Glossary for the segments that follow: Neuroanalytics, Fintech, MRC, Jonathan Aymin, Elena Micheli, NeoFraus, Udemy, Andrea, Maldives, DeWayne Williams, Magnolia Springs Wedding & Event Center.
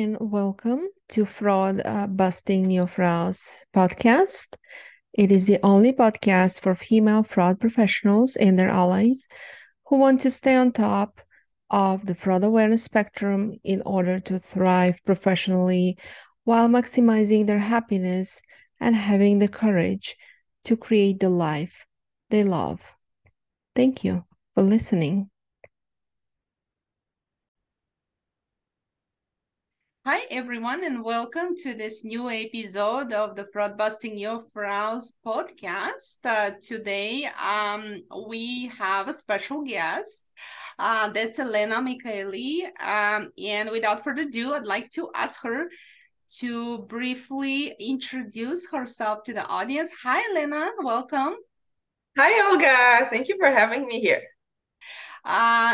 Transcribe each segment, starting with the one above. and welcome to Fraud Busting NeoFraus podcast. It is the only podcast for female fraud professionals and their allies who want to stay on top of the fraud awareness spectrum in order to thrive professionally while maximizing their happiness and having the courage to create the life they love. Thank you for listening. Hi everyone, and welcome to this new episode of the Fraud Busting NeoFraus podcast. Today we have a special guest, that's Elena Micheli. And without further ado, I'd like to ask her to briefly introduce herself to the audience. Hi Elena, welcome. Hi Olga, thank you for having me here.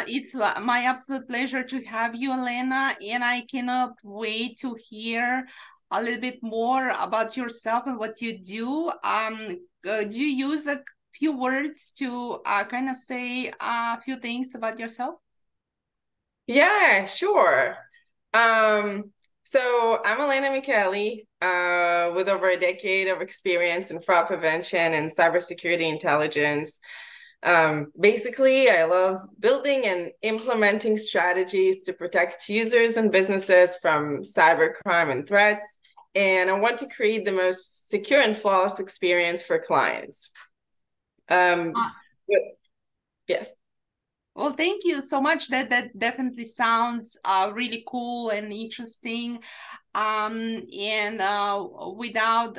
It's my absolute pleasure to have you, Elena, and I cannot wait to hear a little bit more about yourself and what you do. Do you use a few words to kind of say a few things about yourself? Yeah, sure. So I'm Elena Micheli, with over a decade of experience in fraud prevention and cybersecurity intelligence. Basically, I love building and implementing strategies to protect users and businesses from cybercrime and threats, and I want to create the most secure and flawless experience for clients. Yes. Well, thank you so much. That definitely sounds really cool and interesting. Without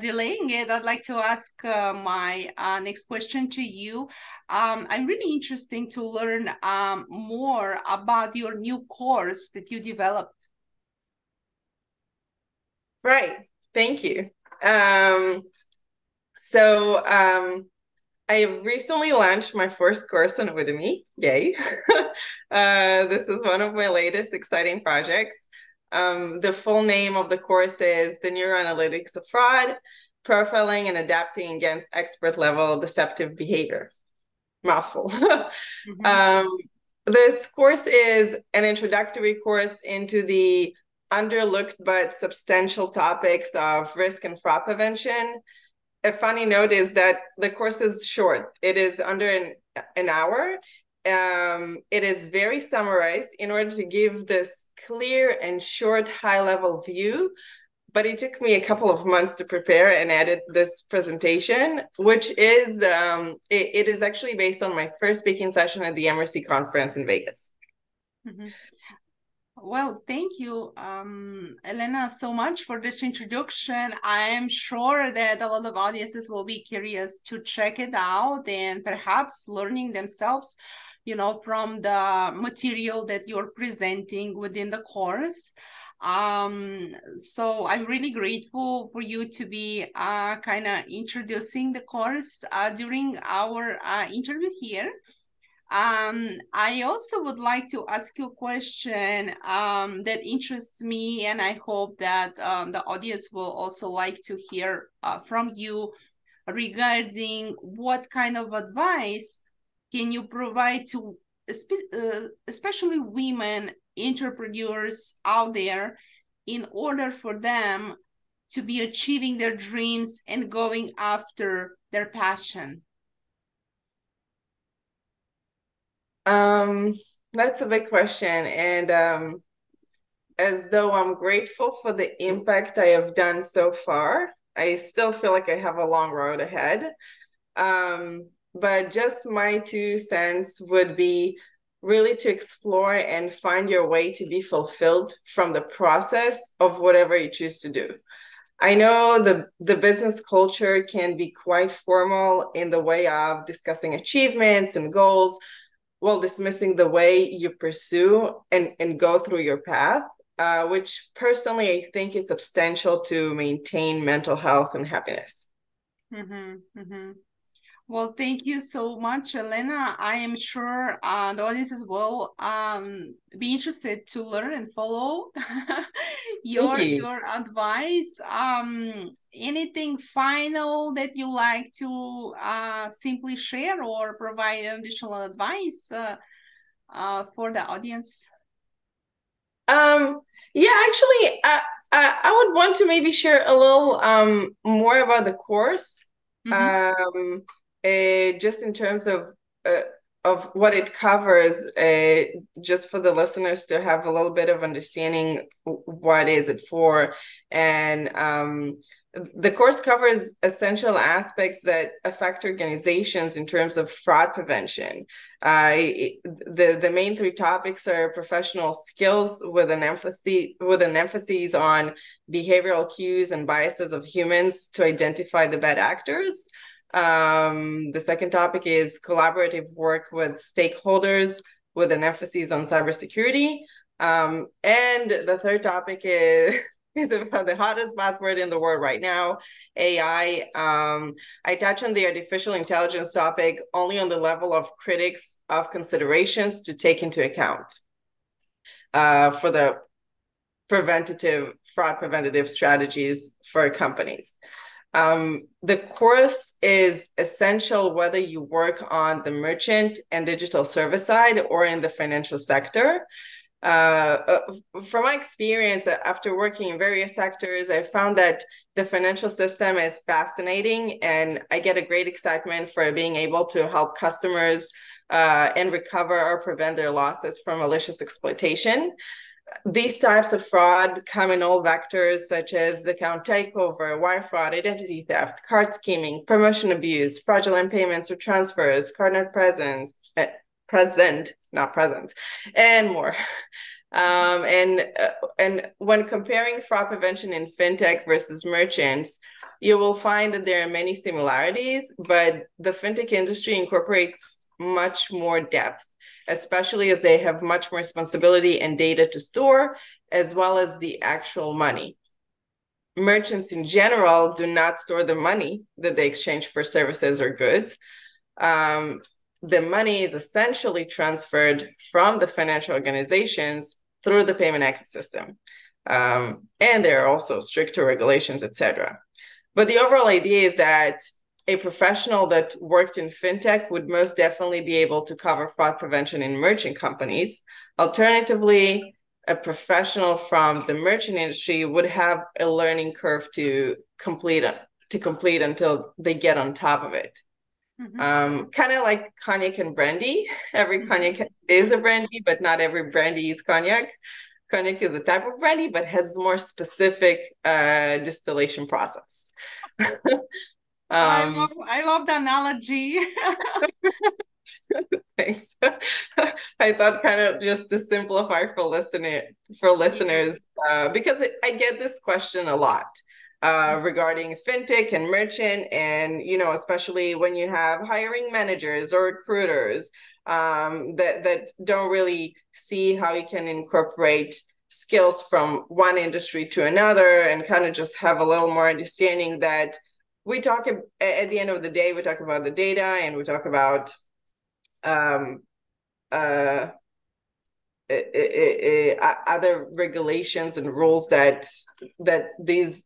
delaying it, I'd like to ask my next question to you. I'm really interested to learn more about your new course that you developed. Right. Thank you. I recently launched my first course on Udemy. Yay. This is one of my latest exciting projects. The full name of the course is The Neuroanalytics of Fraud, Profiling and Adapting Against Expert-Level Deceptive Behavior. Mouthful. Mm-hmm. This course is an introductory course into the underlooked but substantial topics of risk and fraud prevention. A funny note is that the course is short. It is under an hour. It is very summarized in order to give this clear and short high-level view. But it took me a couple of months to prepare and edit this presentation, which is, it is actually based on my first speaking session at the MRC conference in Vegas. Mm-hmm. Well, thank you, Elena, so much for this introduction. I am sure that a lot of audiences will be curious to check it out and perhaps learning themselves, from the material that you're presenting within the course. So I'm really grateful for you to be kind of introducing the course during our interview here. I also would like to ask you a question that interests me, and I hope that the audience will also like to hear from you regarding what kind of advice can you provide to especially women entrepreneurs out there in order for them to be achieving their dreams and going after their passion. That's a big question, and as though I'm grateful for the impact I have done so far, I still feel like I have a long road ahead. But just my 2 cents would be really to explore and find your way to be fulfilled from the process of whatever you choose to do. I know the business culture can be quite formal in the way of discussing achievements and goals, while dismissing the way you pursue and go through your path, which personally I think is substantial to maintain mental health and happiness. Mm-hmm, mm-hmm. Well, thank you so much, Elena. I am sure the audiences will be interested to learn and follow your advice. Anything final that you like to simply share or provide additional advice for the audience? Actually, I would want to maybe share a little more about the course, just in terms of what it covers, just for the listeners to have a little bit of understanding what is it for. And the course covers essential aspects that affect organizations in terms of fraud prevention. The main three topics are professional skills with an emphasis on behavioral cues and biases of humans to identify the bad actors. The second topic is collaborative work with stakeholders with an emphasis on cybersecurity. And the third topic is about the hottest buzzword in the world right now, AI. I touch on the artificial intelligence topic only on the level of critics of considerations to take into account for the fraud preventative strategies for companies. The course is essential whether you work on the merchant and digital service side or in the financial sector. From my experience, after working in various sectors, I found that the financial system is fascinating, and I get a great excitement for being able to help customers and recover or prevent their losses from malicious exploitation. These types of fraud come in all vectors, such as account takeover, wire fraud, identity theft, card scheming, promotion abuse, fraudulent payments or transfers, card not present, and more. And when comparing fraud prevention in fintech versus merchants, you will find that there are many similarities, but the fintech industry incorporates much more depth, especially as they have much more responsibility and data to store, as well as the actual money. Merchants in general do not store the money that they exchange for services or goods. The money is essentially transferred from the financial organizations through the payment ecosystem. And there are also stricter regulations, etc. But the overall idea is that a professional that worked in fintech would most definitely be able to cover fraud prevention in merchant companies. Alternatively, a professional from the merchant industry would have a learning curve to complete until they get on top of it. Kind of like cognac and brandy. Every cognac is a brandy, but not every brandy is cognac. Cognac is a type of brandy, but has more specific distillation process. I love the analogy. Thanks. I thought kind of just to simplify for listeners, because I get this question a lot regarding fintech and merchant, and especially when you have hiring managers or recruiters that don't really see how you can incorporate skills from one industry to another, and kind of just have a little more understanding that we talk at the end of the day, we talk about the data, and we talk about other regulations and rules that these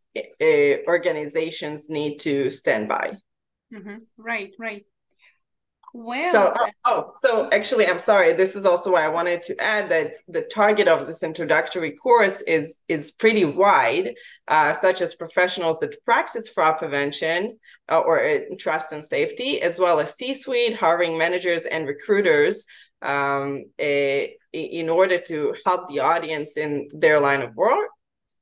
organizations need to stand by. Mm-hmm. Right. Well, so actually, I'm sorry. This is also why I wanted to add that the target of this introductory course is pretty wide, such as professionals that practice fraud prevention or trust and safety, as well as C-suite, hiring managers, and recruiters, in order to help the audience in their line of work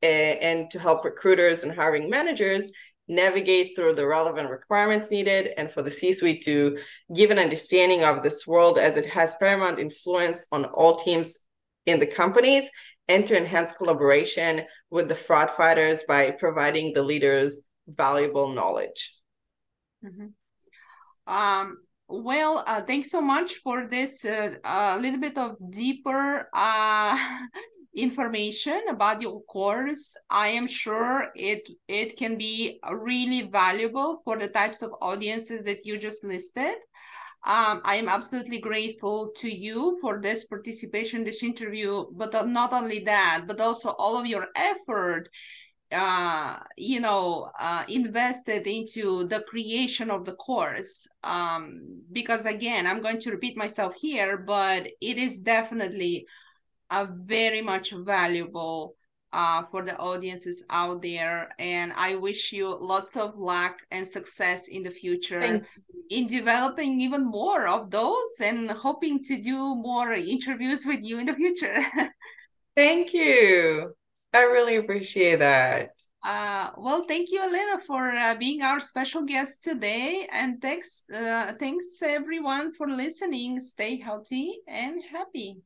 and to help recruiters and hiring managers navigate through the relevant requirements needed, and for the C-suite to give an understanding of this world as it has paramount influence on all teams in the companies, and to enhance collaboration with the fraud fighters by providing the leaders valuable knowledge. Mm-hmm. Thanks so much for this a little bit of deeper information about your course. I am sure it can be really valuable for the types of audiences that you just listed. I am absolutely grateful to you for this participation, this interview, but not only that, but also all of your effort invested into the creation of the course, because again, I'm going to repeat myself here, but it is definitely are very much valuable for the audiences out there. And I wish you lots of luck and success in the future in developing even more of those, and hoping to do more interviews with you in the future. Thank you. I really appreciate that. Well, thank you, Elena, for being our special guest today. And thanks everyone for listening. Stay healthy and happy.